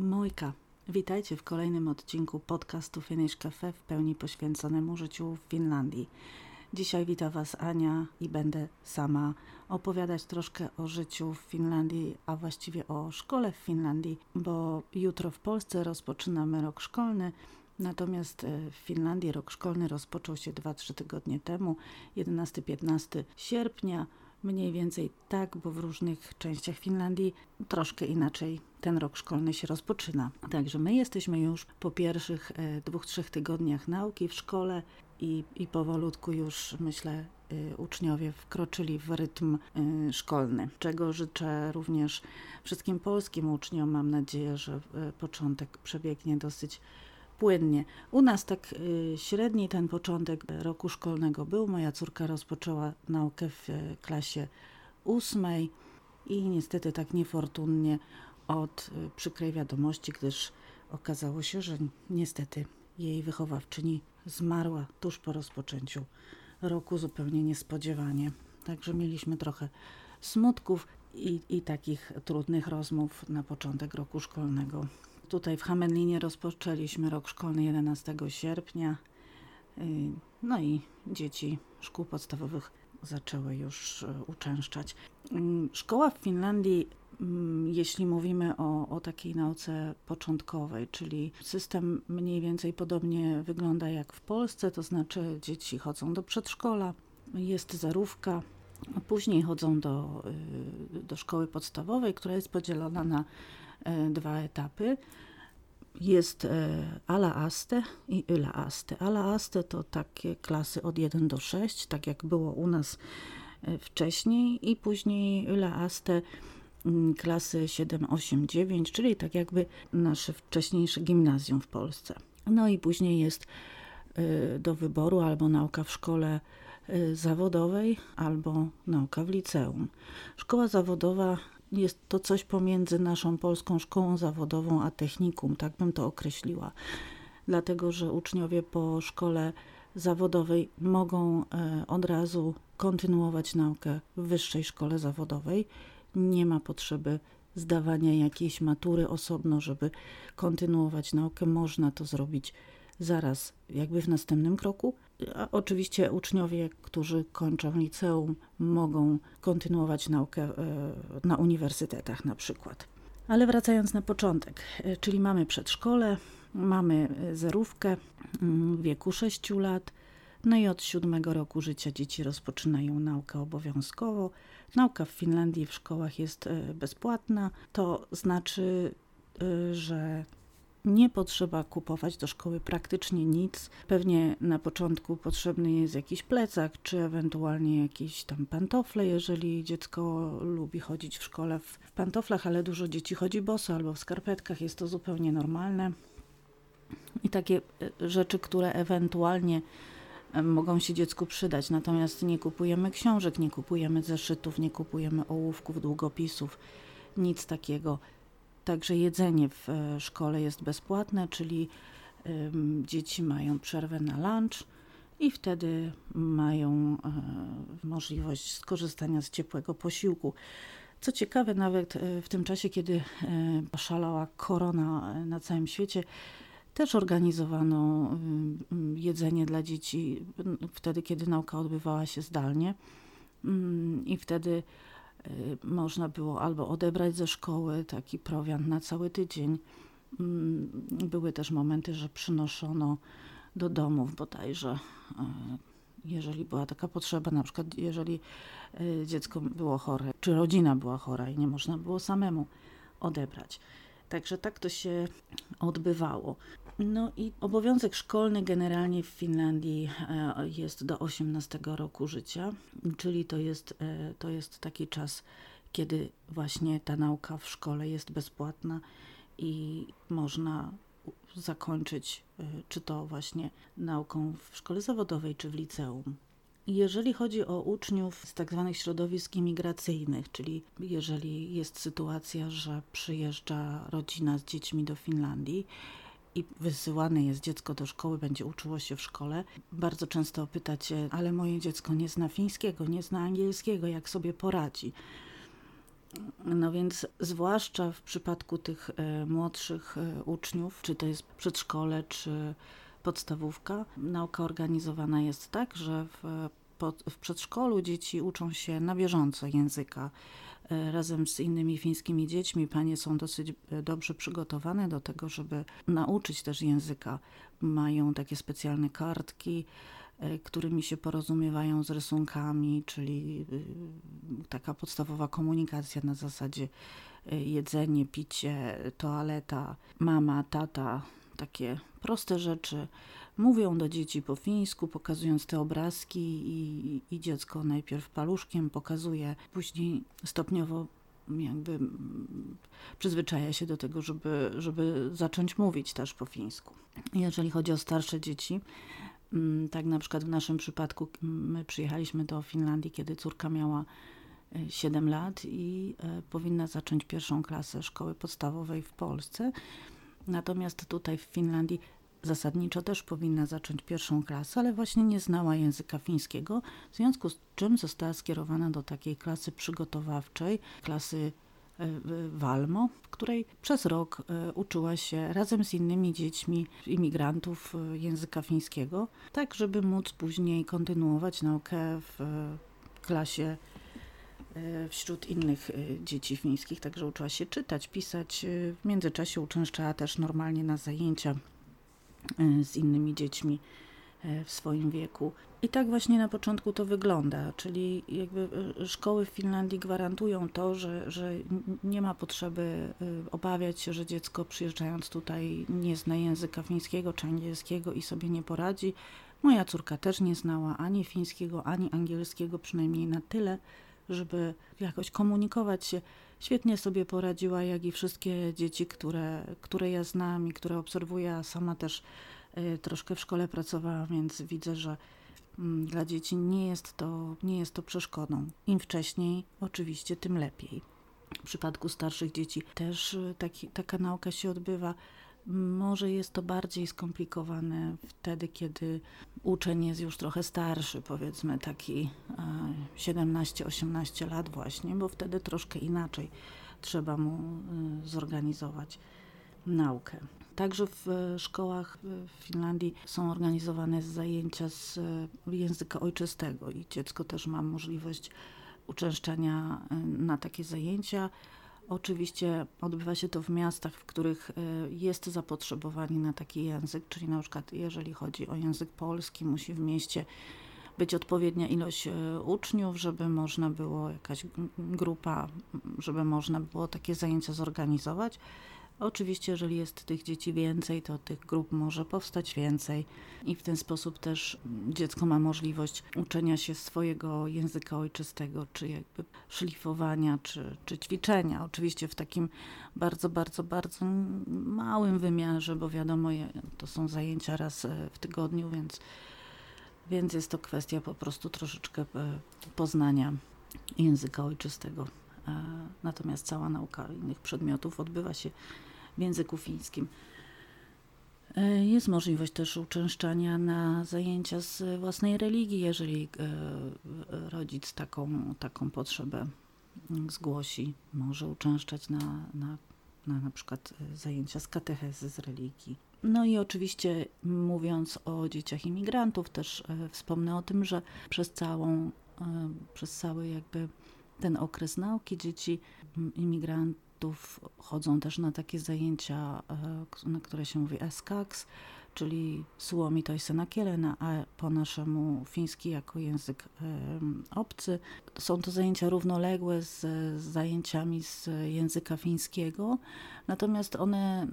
Mojka, witajcie w kolejnym odcinku podcastu Finish Cafe w pełni poświęconemu życiu w Finlandii. Dzisiaj wita Was Ania i będę sama opowiadać troszkę o życiu w Finlandii, a właściwie o szkole w Finlandii, bo jutro w Polsce rozpoczynamy rok szkolny, natomiast w Finlandii rok szkolny rozpoczął się 2-3 tygodnie temu, 11-15 sierpnia. Mniej więcej tak, bo w różnych częściach Finlandii troszkę inaczej ten rok szkolny się rozpoczyna. Także my jesteśmy już po pierwszych 2-3 tygodniach nauki w szkole i powolutku już, myślę, uczniowie wkroczyli w rytm szkolny, czego życzę również wszystkim polskim uczniom. Mam nadzieję, że początek przebiegnie dosyć płynnie. U nas tak średni ten początek roku szkolnego był. Moja córka rozpoczęła naukę w klasie 8 i niestety tak niefortunnie od przykrej wiadomości, gdyż okazało się, że niestety jej wychowawczyni zmarła tuż po rozpoczęciu roku, zupełnie niespodziewanie. Także mieliśmy trochę smutków i takich trudnych rozmów na początek roku szkolnego. Tutaj w Hamelinie rozpoczęliśmy rok szkolny 11 sierpnia, no i dzieci szkół podstawowych zaczęły już uczęszczać. Szkoła w Finlandii, jeśli mówimy o takiej nauce początkowej, czyli system mniej więcej podobnie wygląda jak w Polsce, to znaczy dzieci chodzą do przedszkola, jest zarówka, a później chodzą do szkoły podstawowej, która jest podzielona na 2 etapy. Jest alaaste i yläaste. Alaaste to takie klasy od 1 do 6, tak jak było u nas wcześniej, i później yläaste klasy 7, 8, 9, czyli tak jakby nasze wcześniejsze gimnazjum w Polsce. No i później jest do wyboru albo nauka w szkole zawodowej, albo nauka w liceum. Szkoła zawodowa jest to coś pomiędzy naszą polską szkołą zawodową a technikum, tak bym to określiła. Dlatego, że uczniowie po szkole zawodowej mogą od razu kontynuować naukę w wyższej szkole zawodowej. Nie ma potrzeby zdawania jakiejś matury osobno, żeby kontynuować naukę. Można to zrobić zaraz, jakby w następnym kroku. A oczywiście uczniowie, którzy kończą liceum, mogą kontynuować naukę na uniwersytetach na przykład. Ale wracając na początek, czyli mamy przedszkole, mamy zerówkę w wieku 6 lat, no i od 7 roku życia dzieci rozpoczynają naukę obowiązkowo. Nauka w Finlandii w szkołach jest bezpłatna, to znaczy, że nie potrzeba kupować do szkoły praktycznie nic. Pewnie na początku potrzebny jest jakiś plecak, czy ewentualnie jakieś tam pantofle, jeżeli dziecko lubi chodzić w szkole w pantoflach, ale dużo dzieci chodzi boso albo w skarpetkach, jest to zupełnie normalne. I takie rzeczy, które ewentualnie mogą się dziecku przydać. Natomiast nie kupujemy książek, nie kupujemy zeszytów, nie kupujemy ołówków, długopisów, nic takiego. Także jedzenie w szkole jest bezpłatne, czyli dzieci mają przerwę na lunch i wtedy mają możliwość skorzystania z ciepłego posiłku. Co ciekawe, nawet w tym czasie, kiedy szalała korona na całym świecie, też organizowano jedzenie dla dzieci wtedy, kiedy nauka odbywała się zdalnie i wtedy można było albo odebrać ze szkoły taki prowiant na cały tydzień. Były też momenty, że przynoszono do domów bodajże, jeżeli była taka potrzeba, na przykład jeżeli dziecko było chore, czy rodzina była chora i nie można było samemu odebrać. Także tak to się odbywało. No i obowiązek szkolny generalnie w Finlandii jest do 18 roku życia, czyli to jest taki czas, kiedy właśnie ta nauka w szkole jest bezpłatna i można zakończyć czy to właśnie nauką w szkole zawodowej, czy w liceum. Jeżeli chodzi o uczniów z tak zwanych środowisk imigracyjnych, czyli jeżeli jest sytuacja, że przyjeżdża rodzina z dziećmi do Finlandii i wysyłane jest dziecko do szkoły, będzie uczyło się w szkole, bardzo często pytacie, ale moje dziecko nie zna fińskiego, nie zna angielskiego, jak sobie poradzi? No więc zwłaszcza w przypadku tych młodszych uczniów, czy to jest przedszkole, czy podstawówka, nauka organizowana jest tak, że w przedszkolu dzieci uczą się na bieżąco języka. Razem z innymi fińskimi dziećmi panie są dosyć dobrze przygotowane do tego, żeby nauczyć też języka. Mają takie specjalne kartki, którymi się porozumiewają z rysunkami, czyli taka podstawowa komunikacja na zasadzie jedzenie, picie, toaleta, mama, tata, takie proste rzeczy. Mówią do dzieci po fińsku, pokazując te obrazki i dziecko najpierw paluszkiem pokazuje, później stopniowo jakby przyzwyczaja się do tego, żeby zacząć mówić też po fińsku. Jeżeli chodzi o starsze dzieci, tak na przykład w naszym przypadku my przyjechaliśmy do Finlandii, kiedy córka miała 7 lat i powinna zacząć pierwszą klasę szkoły podstawowej w Polsce. Natomiast tutaj w Finlandii zasadniczo też powinna zacząć pierwszą klasę, ale właśnie nie znała języka fińskiego, w związku z czym została skierowana do takiej klasy przygotowawczej, klasy Valmo, w której przez rok uczyła się razem z innymi dziećmi imigrantów języka fińskiego, tak żeby móc później kontynuować naukę w klasie wśród innych dzieci fińskich. Także uczyła się czytać, pisać, w międzyczasie uczęszczała też normalnie na zajęcia z innymi dziećmi w swoim wieku. I tak właśnie na początku to wygląda, czyli jakby szkoły w Finlandii gwarantują to, że nie ma potrzeby obawiać się, że dziecko przyjeżdżając tutaj nie zna języka fińskiego czy angielskiego i sobie nie poradzi. Moja córka też nie znała ani fińskiego, ani angielskiego, przynajmniej na tyle, żeby jakoś komunikować się. Świetnie sobie poradziła, jak i wszystkie dzieci, które ja znam i które obserwuję. A sama też troszkę w szkole pracowałam, więc widzę, że dla dzieci nie jest to przeszkodą. Im wcześniej, oczywiście, tym lepiej. W przypadku starszych dzieci też taka nauka się odbywa. Może jest to bardziej skomplikowane wtedy, kiedy uczeń jest już trochę starszy, powiedzmy taki 17-18 lat właśnie, bo wtedy troszkę inaczej trzeba mu zorganizować naukę. Także w szkołach w Finlandii są organizowane zajęcia z języka ojczystego i dziecko też ma możliwość uczęszczania na takie zajęcia. Oczywiście odbywa się to w miastach, w których jest zapotrzebowanie na taki język, czyli na przykład jeżeli chodzi o język polski, musi w mieście być odpowiednia ilość uczniów, żeby można było jakaś grupa, żeby można było takie zajęcia zorganizować. Oczywiście, jeżeli jest tych dzieci więcej, to tych grup może powstać więcej i w ten sposób też dziecko ma możliwość uczenia się swojego języka ojczystego, czy jakby szlifowania, czy ćwiczenia. Oczywiście w takim bardzo, bardzo, bardzo małym wymiarze, bo wiadomo, to są zajęcia raz w tygodniu, więc jest to kwestia po prostu troszeczkę poznania języka ojczystego. Natomiast cała nauka innych przedmiotów odbywa się w języku fińskim. Jest możliwość też uczęszczania na zajęcia z własnej religii, jeżeli rodzic taką potrzebę zgłosi. Może uczęszczać na przykład zajęcia z katechezy, z religii. No i oczywiście mówiąc o dzieciach imigrantów, też wspomnę o tym, że przez cały jakby ten okres nauki dzieci imigrantów chodzą też na takie zajęcia, na które się mówi Eskax, czyli suomi toisena kielenä, a po naszemu fiński jako język obcy. Są to zajęcia równoległe z zajęciami z języka fińskiego, natomiast one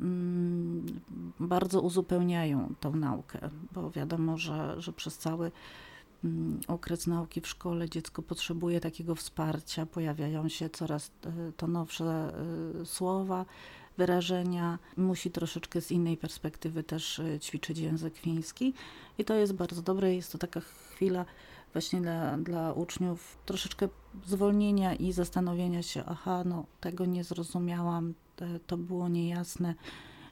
bardzo uzupełniają tą naukę, bo wiadomo, że przez cały okres nauki w szkole dziecko potrzebuje takiego wsparcia, pojawiają się coraz to nowsze słowa, wyrażenia, musi troszeczkę z innej perspektywy też ćwiczyć język fiński i to jest bardzo dobre, jest to taka chwila właśnie dla uczniów troszeczkę zwolnienia i zastanowienia się, aha, no tego nie zrozumiałam, to było niejasne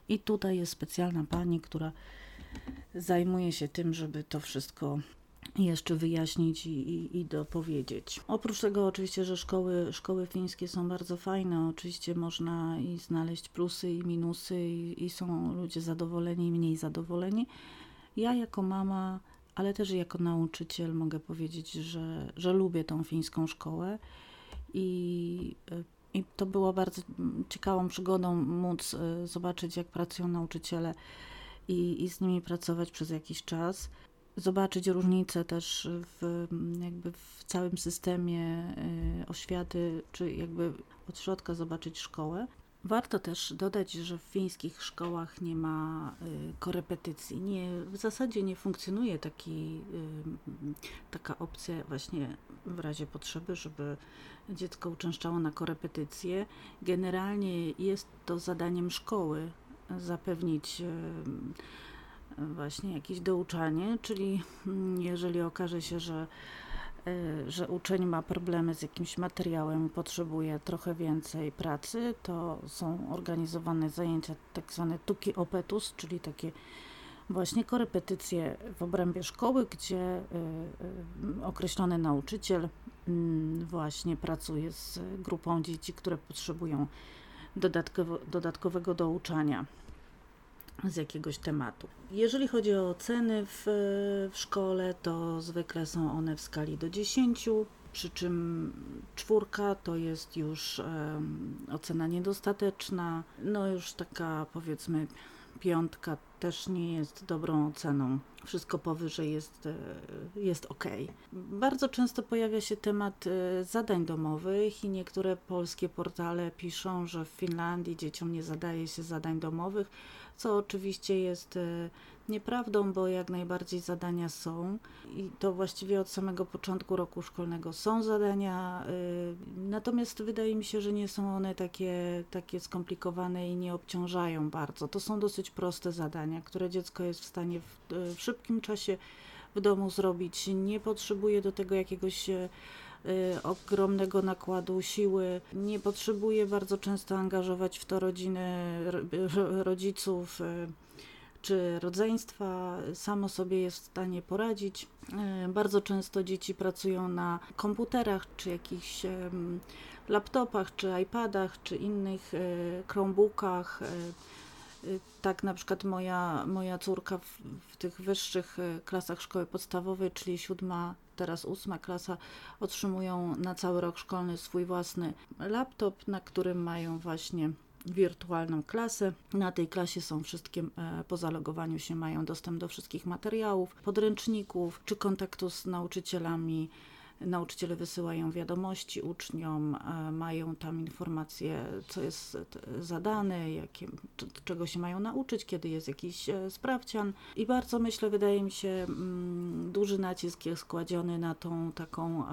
i tutaj jest specjalna pani, która zajmuje się tym, żeby to wszystko jeszcze wyjaśnić i dopowiedzieć. Oprócz tego oczywiście, że szkoły fińskie są bardzo fajne, oczywiście można i znaleźć plusy i minusy i są ludzie zadowoleni i mniej zadowoleni. Ja jako mama, ale też jako nauczyciel mogę powiedzieć, że lubię tą fińską szkołę i to było bardzo ciekawą przygodą móc zobaczyć, jak pracują nauczyciele i z nimi pracować przez jakiś czas. Zobaczyć różnice też w całym systemie oświaty, czy jakby od środka zobaczyć szkołę. Warto też dodać, że w fińskich szkołach nie ma korepetycji. W zasadzie nie funkcjonuje taka opcja właśnie w razie potrzeby, żeby dziecko uczęszczało na korepetycje. Generalnie jest to zadaniem szkoły zapewnić właśnie jakieś douczanie, czyli jeżeli okaże się, że uczeń ma problemy z jakimś materiałem i potrzebuje trochę więcej pracy, to są organizowane zajęcia tak zwane tuki opetus, czyli takie właśnie korepetycje w obrębie szkoły, gdzie określony nauczyciel właśnie pracuje z grupą dzieci, które potrzebują dodatkowego douczania z jakiegoś tematu. Jeżeli chodzi o oceny w szkole, to zwykle są one w skali do 10, przy czym 4 to jest już ocena niedostateczna, no już taka powiedzmy 5 też nie jest dobrą oceną. Wszystko powyżej jest ok. Bardzo często pojawia się temat zadań domowych i niektóre polskie portale piszą, że w Finlandii dzieciom nie zadaje się zadań domowych, co oczywiście jest nieprawdą, bo jak najbardziej zadania są i to właściwie od samego początku roku szkolnego są zadania, natomiast wydaje mi się, że nie są one takie skomplikowane i nie obciążają bardzo. To są dosyć proste zadania, które dziecko jest w stanie w szybkim czasie w domu zrobić, nie potrzebuje do tego jakiegoś ogromnego nakładu siły, nie potrzebuje bardzo często angażować w to rodziny, rodziców czy rodzeństwa, samo sobie jest w stanie poradzić. Bardzo często dzieci pracują na komputerach, czy jakichś laptopach, czy iPadach, czy innych Chromebookach. Tak na przykład moja córka w tych wyższych klasach szkoły podstawowej, czyli 7, teraz 8 klasa, otrzymują na cały rok szkolny swój własny laptop, na którym mają właśnie wirtualną klasę. Na tej klasie są wszystkie, po zalogowaniu się mają dostęp do wszystkich materiałów, podręczników czy kontaktu z nauczycielami. Nauczyciele wysyłają wiadomości uczniom, mają tam informacje, co jest zadane, czego się mają nauczyć, kiedy jest jakiś sprawdzian. I bardzo wydaje mi się, duży nacisk jest kładziony na tą taką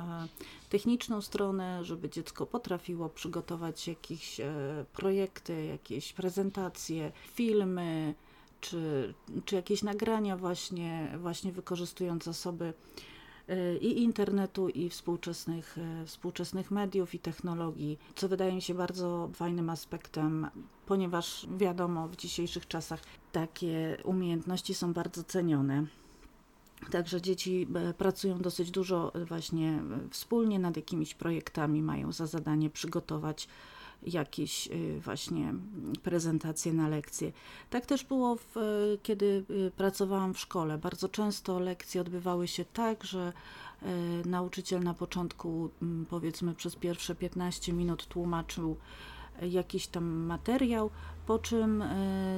techniczną stronę, żeby dziecko potrafiło przygotować jakieś projekty, jakieś prezentacje, filmy czy jakieś nagrania właśnie wykorzystując zasoby i internetu, i współczesnych mediów i technologii, co wydaje mi się bardzo fajnym aspektem, ponieważ wiadomo, w dzisiejszych czasach takie umiejętności są bardzo cenione. Także dzieci pracują dosyć dużo właśnie wspólnie nad jakimiś projektami, mają za zadanie przygotować jakieś właśnie prezentacje na lekcje. Tak też było, kiedy pracowałam w szkole. Bardzo często lekcje odbywały się tak, że nauczyciel na początku, powiedzmy przez pierwsze 15 minut tłumaczył jakiś tam materiał, po czym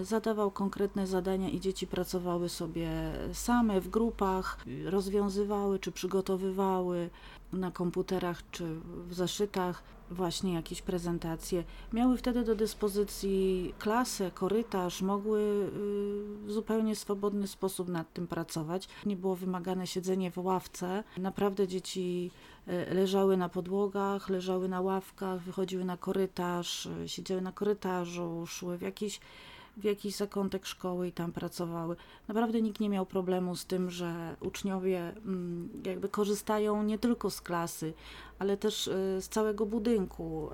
zadawał konkretne zadania i dzieci pracowały sobie same w grupach, rozwiązywały czy przygotowywały na komputerach czy w zeszytach właśnie jakieś prezentacje. Miały wtedy do dyspozycji klasę, korytarz, mogły w zupełnie swobodny sposób nad tym pracować. Nie było wymagane siedzenie w ławce. Naprawdę dzieci leżały na podłogach, leżały na ławkach, wychodziły na korytarz, siedziały na korytarzu, szły w jakiś zakątek szkoły i tam pracowały. Naprawdę nikt nie miał problemu z tym, że uczniowie jakby korzystają nie tylko z klasy, ale też z całego budynku,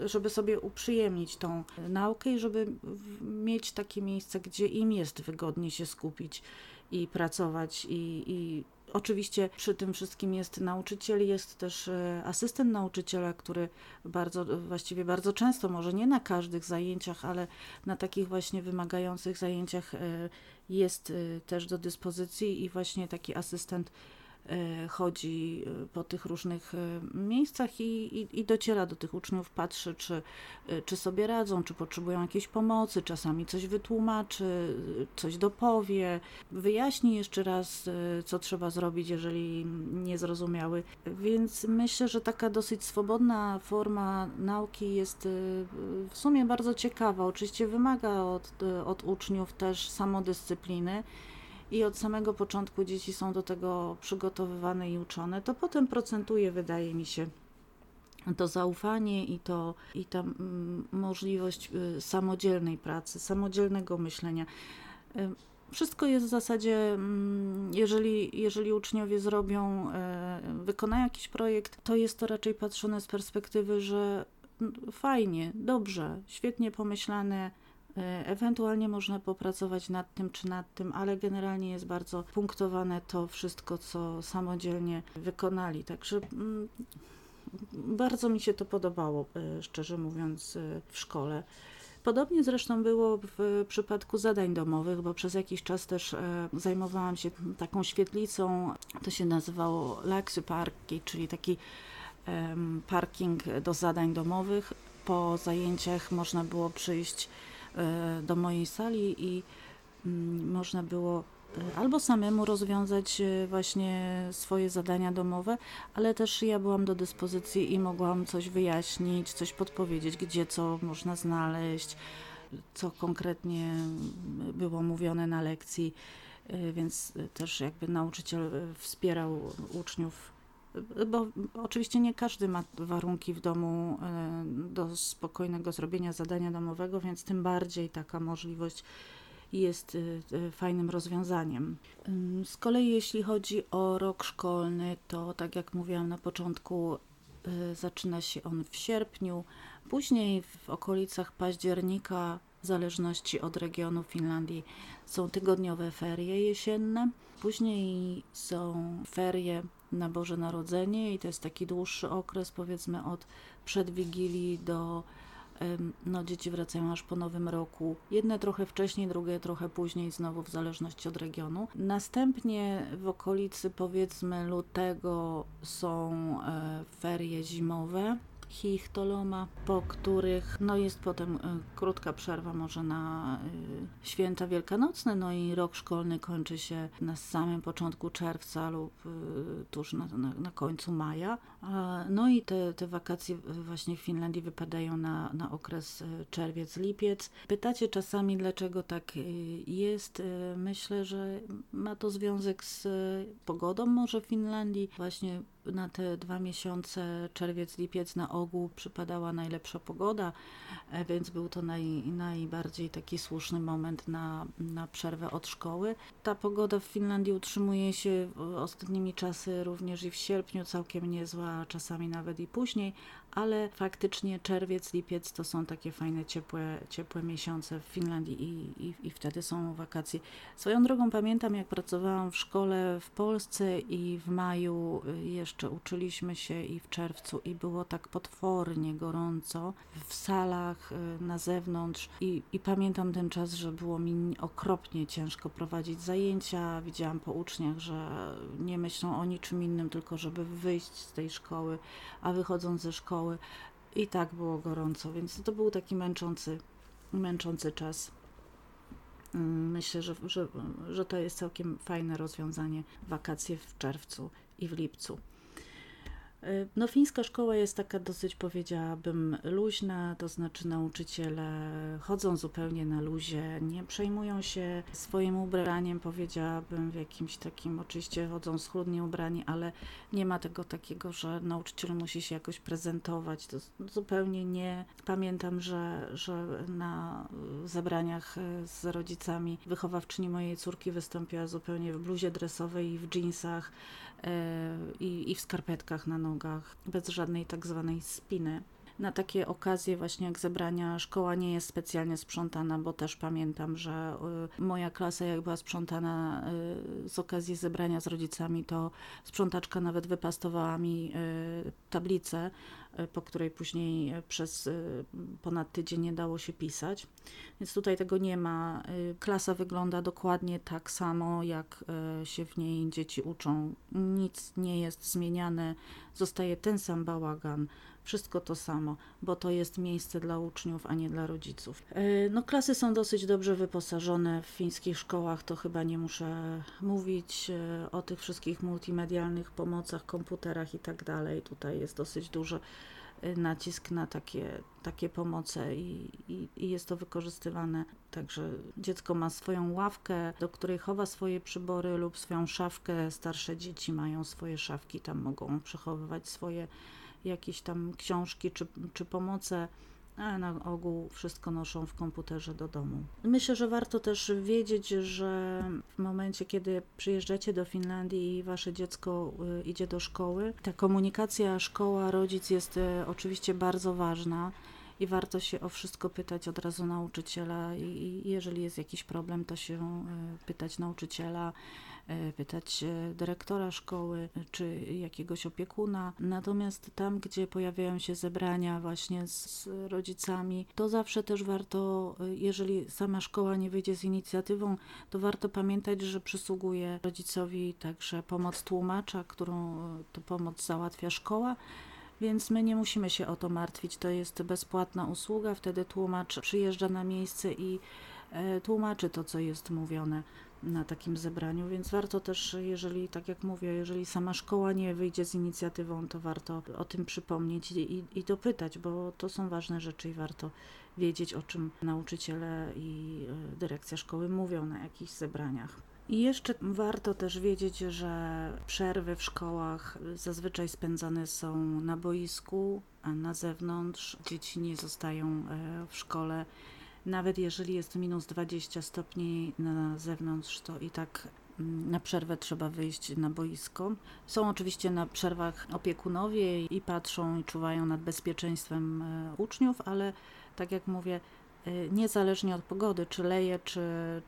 żeby sobie uprzyjemnić tą naukę i żeby mieć takie miejsce, gdzie im jest wygodnie się skupić i pracować i Oczywiście przy tym wszystkim jest nauczyciel, jest też asystent nauczyciela, który właściwie bardzo często, może nie na każdych zajęciach, ale na takich właśnie wymagających zajęciach jest też do dyspozycji i właśnie taki asystent chodzi po tych różnych miejscach i dociera do tych uczniów, patrzy, czy sobie radzą, czy potrzebują jakiejś pomocy, czasami coś wytłumaczy, coś dopowie, wyjaśni jeszcze raz, co trzeba zrobić, jeżeli nie zrozumiały. Więc myślę, że taka dosyć swobodna forma nauki jest w sumie bardzo ciekawa. Oczywiście wymaga od uczniów też samodyscypliny, i od samego początku dzieci są do tego przygotowywane i uczone, to potem procentuje, wydaje mi się, to zaufanie i ta możliwość samodzielnej pracy, samodzielnego myślenia. Wszystko jest w zasadzie, jeżeli uczniowie wykonają jakiś projekt, to jest to raczej patrzone z perspektywy, że fajnie, dobrze, świetnie pomyślane, ewentualnie można popracować nad tym, ale generalnie jest bardzo punktowane to wszystko, co samodzielnie wykonali. Także bardzo mi się to podobało, szczerze mówiąc, w szkole. Podobnie zresztą było w przypadku zadań domowych, bo przez jakiś czas też zajmowałam się taką świetlicą, to się nazywało Laksy Parki, czyli taki parking do zadań domowych. Po zajęciach można było przyjść do mojej sali i można było albo samemu rozwiązać właśnie swoje zadania domowe, ale też ja byłam do dyspozycji i mogłam coś wyjaśnić, coś podpowiedzieć, gdzie co można znaleźć, co konkretnie było mówione na lekcji, więc też jakby nauczyciel wspierał uczniów, bo oczywiście nie każdy ma warunki w domu do spokojnego zrobienia zadania domowego, więc tym bardziej taka możliwość jest fajnym rozwiązaniem. Z kolei jeśli chodzi o rok szkolny, to tak jak mówiłam na początku, zaczyna się on w sierpniu, później w okolicach października, w zależności od regionu Finlandii, są tygodniowe ferie jesienne, później są ferie na Boże Narodzenie i to jest taki dłuższy okres, powiedzmy od przedwigilii do, dzieci wracają aż po Nowym Roku. Jedne trochę wcześniej, drugie trochę później, znowu w zależności od regionu. Następnie w okolicy, powiedzmy lutego, są ferie zimowe, Hichtoloma, po których jest potem krótka przerwa może na święta wielkanocne, i rok szkolny kończy się na samym początku czerwca lub tuż na końcu maja. I te wakacje właśnie w Finlandii wypadają na okres czerwiec-lipiec. Pytacie czasami, dlaczego tak jest. Myślę, że ma to związek z pogodą może w Finlandii. Właśnie na te 2 miesiące, czerwiec-lipiec, na ogół przypadała najlepsza pogoda, więc był to najbardziej taki słuszny moment na przerwę od szkoły. Ta pogoda w Finlandii utrzymuje się ostatnimi czasy również i w sierpniu, całkiem niezła, czasami nawet i później, ale faktycznie czerwiec, lipiec to są takie fajne, ciepłe miesiące w Finlandii i wtedy są wakacje. Swoją drogą pamiętam, jak pracowałam w szkole w Polsce i w maju jeszcze uczyliśmy się i w czerwcu i było tak potwornie gorąco w salach, na zewnątrz i pamiętam ten czas, że było mi okropnie ciężko prowadzić zajęcia. Widziałam po uczniach, że nie myślą o niczym innym, tylko żeby wyjść z tej szkoły, a wychodząc ze szkoły i tak było gorąco, więc to był taki męczący czas. Myślę, że to jest całkiem fajne rozwiązanie, wakacje w czerwcu i w lipcu. Fińska szkoła jest taka dosyć, powiedziałabym, luźna, to znaczy nauczyciele chodzą zupełnie na luzie, nie przejmują się swoim ubraniem, powiedziałabym, w jakimś takim, oczywiście chodzą schludnie ubrani, ale nie ma tego takiego, że nauczyciel musi się jakoś prezentować, to zupełnie nie. Pamiętam, że na zebraniach z rodzicami wychowawczyni mojej córki wystąpiła zupełnie w bluzie dresowej i w dżinsach i w skarpetkach na nogach, bez żadnej tak zwanej spiny. na takie okazje właśnie jak zebrania szkoła nie jest specjalnie sprzątana, bo też pamiętam, że moja klasa jak była sprzątana z okazji zebrania z rodzicami, to sprzątaczka nawet wypastowała mi tablicę, po której później przez ponad tydzień nie dało się pisać. Więc tutaj tego nie ma. Klasa wygląda dokładnie tak samo, jak się w niej dzieci uczą. Nic nie jest zmieniane, zostaje ten sam bałagan, wszystko to samo, bo to jest miejsce dla uczniów, a nie dla rodziców. No, klasy są dosyć dobrze wyposażone w fińskich szkołach, to chyba nie muszę mówić o tych wszystkich multimedialnych pomocach, komputerach i tak dalej. Tutaj jest dosyć duży nacisk na takie pomoce i jest to wykorzystywane. Także dziecko ma swoją ławkę, do której chowa swoje przybory lub swoją szafkę. Starsze dzieci mają swoje szafki, tam mogą przechowywać swoje jakieś tam książki czy pomoce, ale na ogół wszystko noszą w komputerze do domu. Myślę, że warto też wiedzieć, że w momencie, kiedy przyjeżdżacie do Finlandii i wasze dziecko idzie do szkoły, ta komunikacja szkoła-rodzic jest oczywiście bardzo ważna i warto się o wszystko pytać od razu nauczyciela i jeżeli jest jakiś problem, to się pytać nauczyciela, pytać dyrektora szkoły czy jakiegoś opiekuna. Natomiast tam, gdzie pojawiają się zebrania właśnie z rodzicami, to zawsze też warto, jeżeli sama szkoła nie wyjdzie z inicjatywą, to warto pamiętać, że przysługuje rodzicowi także pomoc tłumacza, którą to pomoc załatwia szkoła. Więc my nie musimy się o to martwić, to jest bezpłatna usługa, wtedy tłumacz przyjeżdża na miejsce i tłumaczy to, co jest mówione na takim zebraniu, więc warto też, jeżeli, tak jak mówię, jeżeli sama szkoła nie wyjdzie z inicjatywą, to warto o tym przypomnieć i dopytać, bo to są ważne rzeczy i warto wiedzieć, o czym nauczyciele i dyrekcja szkoły mówią na jakichś zebraniach. I jeszcze warto też wiedzieć, że przerwy w szkołach zazwyczaj spędzane są na boisku, a na zewnątrz dzieci nie zostają w szkole. Nawet jeżeli jest minus 20 stopni na zewnątrz, to i tak na przerwę trzeba wyjść na boisko. Są oczywiście na przerwach opiekunowie i patrzą i czuwają nad bezpieczeństwem uczniów, ale tak jak mówię, niezależnie od pogody, czy leje,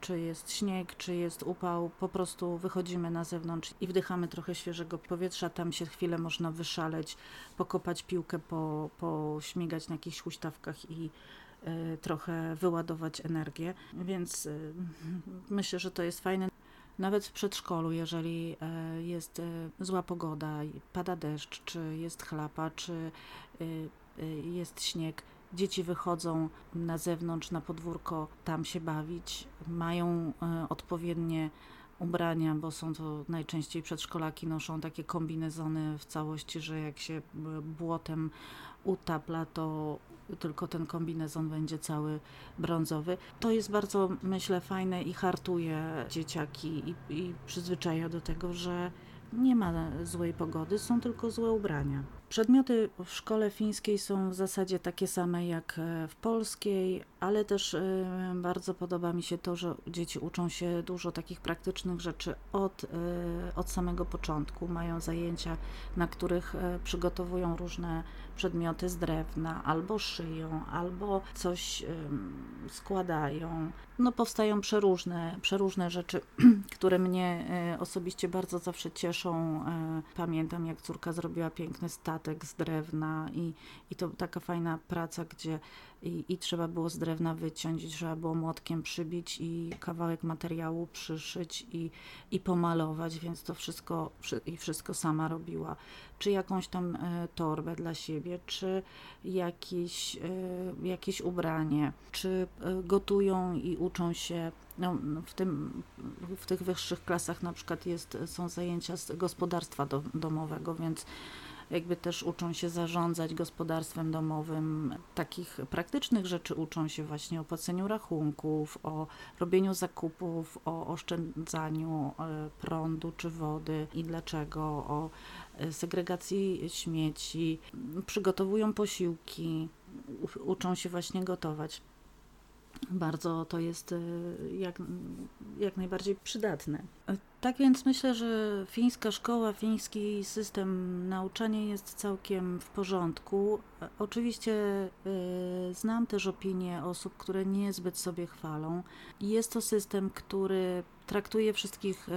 czy jest śnieg, czy jest upał, po prostu wychodzimy na zewnątrz i wdychamy trochę świeżego powietrza, tam się chwilę można wyszaleć, pokopać piłkę, pośmigać na jakichś huśtawkach i trochę wyładować energię, więc myślę, że to jest fajne. Nawet w przedszkolu, jeżeli jest zła pogoda, pada deszcz, czy jest chlapa, czy jest śnieg, dzieci wychodzą na zewnątrz, na podwórko, tam się bawić, mają odpowiednie ubrania, bo są to najczęściej przedszkolaki, noszą takie kombinezony w całości, że jak się błotem utapla, to tylko ten kombinezon będzie cały brązowy. To jest bardzo, myślę, fajne i hartuje dzieciaki i przyzwyczaja do tego, że nie ma złej pogody, są tylko złe ubrania. Przedmioty w szkole fińskiej są w zasadzie takie same jak w polskiej, ale też bardzo podoba mi się to, że dzieci uczą się dużo takich praktycznych rzeczy od samego początku. Mają zajęcia, na których przygotowują różne przedmioty z drewna, albo szyją, albo coś składają. No, powstają przeróżne rzeczy, które mnie osobiście bardzo zawsze cieszą. Pamiętam, jak córka zrobiła piękny statek z drewna i to taka fajna praca, gdzie i trzeba było z drewna wyciąć, trzeba było młotkiem przybić i kawałek materiału przyszyć i pomalować, więc to wszystko sama robiła. Czy jakąś tam torbę dla siebie, czy jakieś ubranie, czy gotują i uczą się. No, w tych wyższych klasach na przykład są zajęcia z gospodarstwa domowego, więc jakby też uczą się zarządzać gospodarstwem domowym. Takich praktycznych rzeczy uczą się właśnie o płaceniu rachunków, o robieniu zakupów, o oszczędzaniu prądu czy wody i dlaczego, o segregacji śmieci. Przygotowują posiłki, uczą się właśnie gotować. Bardzo to jest jak najbardziej przydatne. Tak więc myślę, że fińska szkoła, fiński system nauczania jest całkiem w porządku. Oczywiście znam też opinie osób, które niezbyt sobie chwalą. Jest to system, który traktuje wszystkich,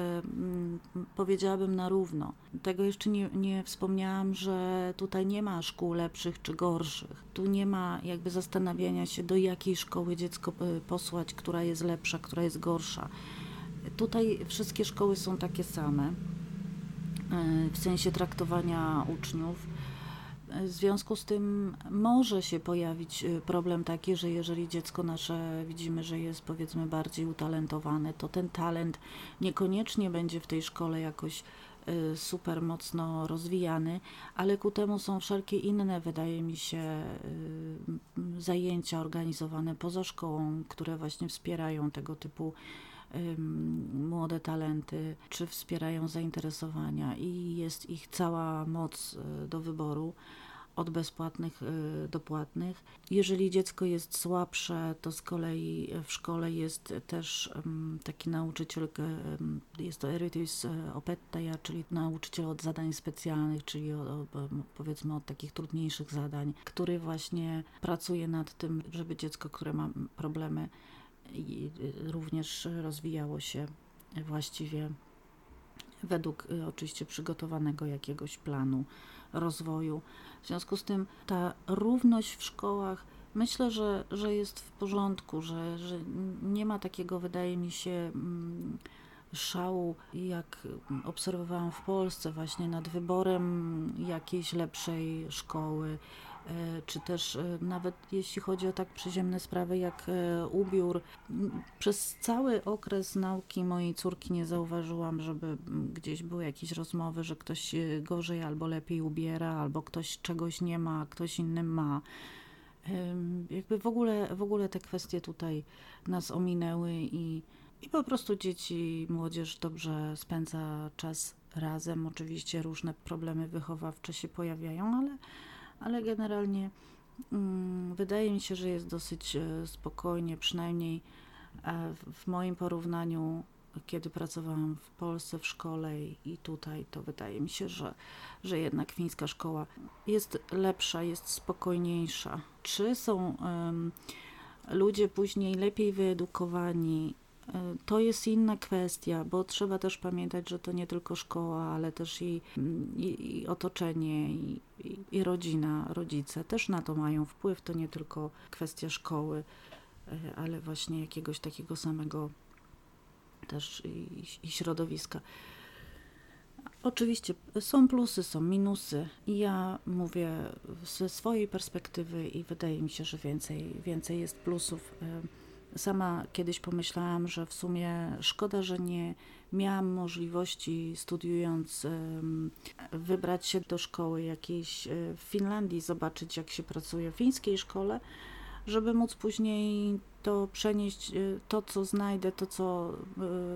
powiedziałabym, na równo. Tego jeszcze nie wspomniałam, że tutaj nie ma szkół lepszych czy gorszych. Tu nie ma jakby zastanawiania się, do jakiej szkoły dziecko posłać, która jest lepsza, która jest gorsza. Tutaj wszystkie szkoły są takie same w sensie traktowania uczniów. W związku z tym może się pojawić problem taki, że jeżeli dziecko nasze widzimy, że jest powiedzmy bardziej utalentowane, to ten talent niekoniecznie będzie w tej szkole jakoś super mocno rozwijany, ale ku temu są wszelkie inne, wydaje mi się, zajęcia organizowane poza szkołą, które właśnie wspierają tego typu młode talenty, czy wspierają zainteresowania i jest ich cała moc do wyboru, od bezpłatnych do płatnych. Jeżeli dziecko jest słabsze, to z kolei w szkole jest też taki nauczyciel, jest to erityisopettaja, czyli nauczyciel od zadań specjalnych, czyli powiedzmy od takich trudniejszych zadań, który właśnie pracuje nad tym, żeby dziecko, które ma problemy, i również rozwijało się właściwie według oczywiście przygotowanego jakiegoś planu rozwoju. W związku z tym ta równość w szkołach myślę, że jest w porządku, że nie ma takiego, wydaje mi się, szału, jak obserwowałam w Polsce właśnie nad wyborem jakiejś lepszej szkoły, czy też nawet jeśli chodzi o tak przyziemne sprawy jak ubiór. Przez cały okres nauki mojej córki nie zauważyłam, żeby gdzieś były jakieś rozmowy, że ktoś gorzej albo lepiej ubiera, albo ktoś czegoś nie ma, ktoś inny ma. Jakby w ogóle te kwestie tutaj nas ominęły i po prostu dzieci, młodzież dobrze spędza czas razem. Oczywiście różne problemy wychowawcze się pojawiają, ale generalnie wydaje mi się, że jest dosyć spokojnie, przynajmniej w moim porównaniu, kiedy pracowałam w Polsce w szkole i tutaj, to wydaje mi się, że jednak fińska szkoła jest lepsza, jest spokojniejsza. Czy są ludzie później lepiej wyedukowani? To jest inna kwestia, bo trzeba też pamiętać, że to nie tylko szkoła, ale też i otoczenie, i rodzina, rodzice też na to mają wpływ. To nie tylko kwestia szkoły, ale właśnie jakiegoś takiego samego też i środowiska. Oczywiście są plusy, są minusy. Ja mówię ze swojej perspektywy i wydaje mi się, że więcej jest plusów. Sama kiedyś pomyślałam, że w sumie szkoda, że nie miałam możliwości studiując wybrać się do szkoły jakiejś w Finlandii, zobaczyć jak się pracuje w fińskiej szkole, żeby móc później to przenieść, to co znajdę, to co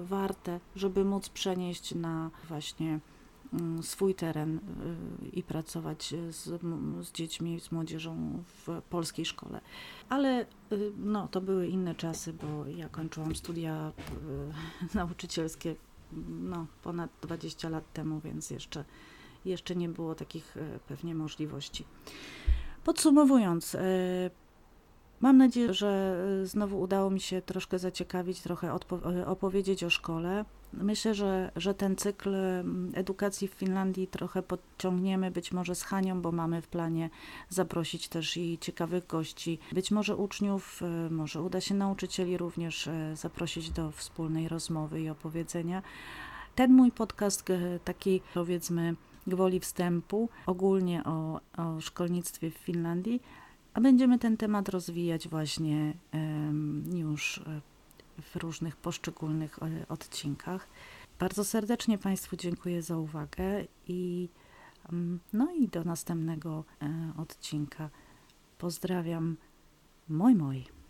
warte, żeby móc przenieść na właśnie swój teren i pracować z dziećmi, z młodzieżą w polskiej szkole. Ale no, to były inne czasy, bo ja kończyłam studia nauczycielskie ponad 20 lat temu, więc jeszcze nie było takich pewnie możliwości. Podsumowując, mam nadzieję, że znowu udało mi się troszkę zaciekawić, trochę opowiedzieć o szkole. Myślę, że ten cykl edukacji w Finlandii trochę podciągniemy, być może z Hanią, bo mamy w planie zaprosić też i ciekawych gości. Być może uczniów, może uda się nauczycieli również zaprosić do wspólnej rozmowy i opowiedzenia. Ten mój podcast, taki powiedzmy gwoli wstępu, ogólnie o szkolnictwie w Finlandii, a będziemy ten temat rozwijać właśnie już w różnych poszczególnych odcinkach. Bardzo serdecznie Państwu dziękuję za uwagę i do następnego odcinka. Pozdrawiam. Moi.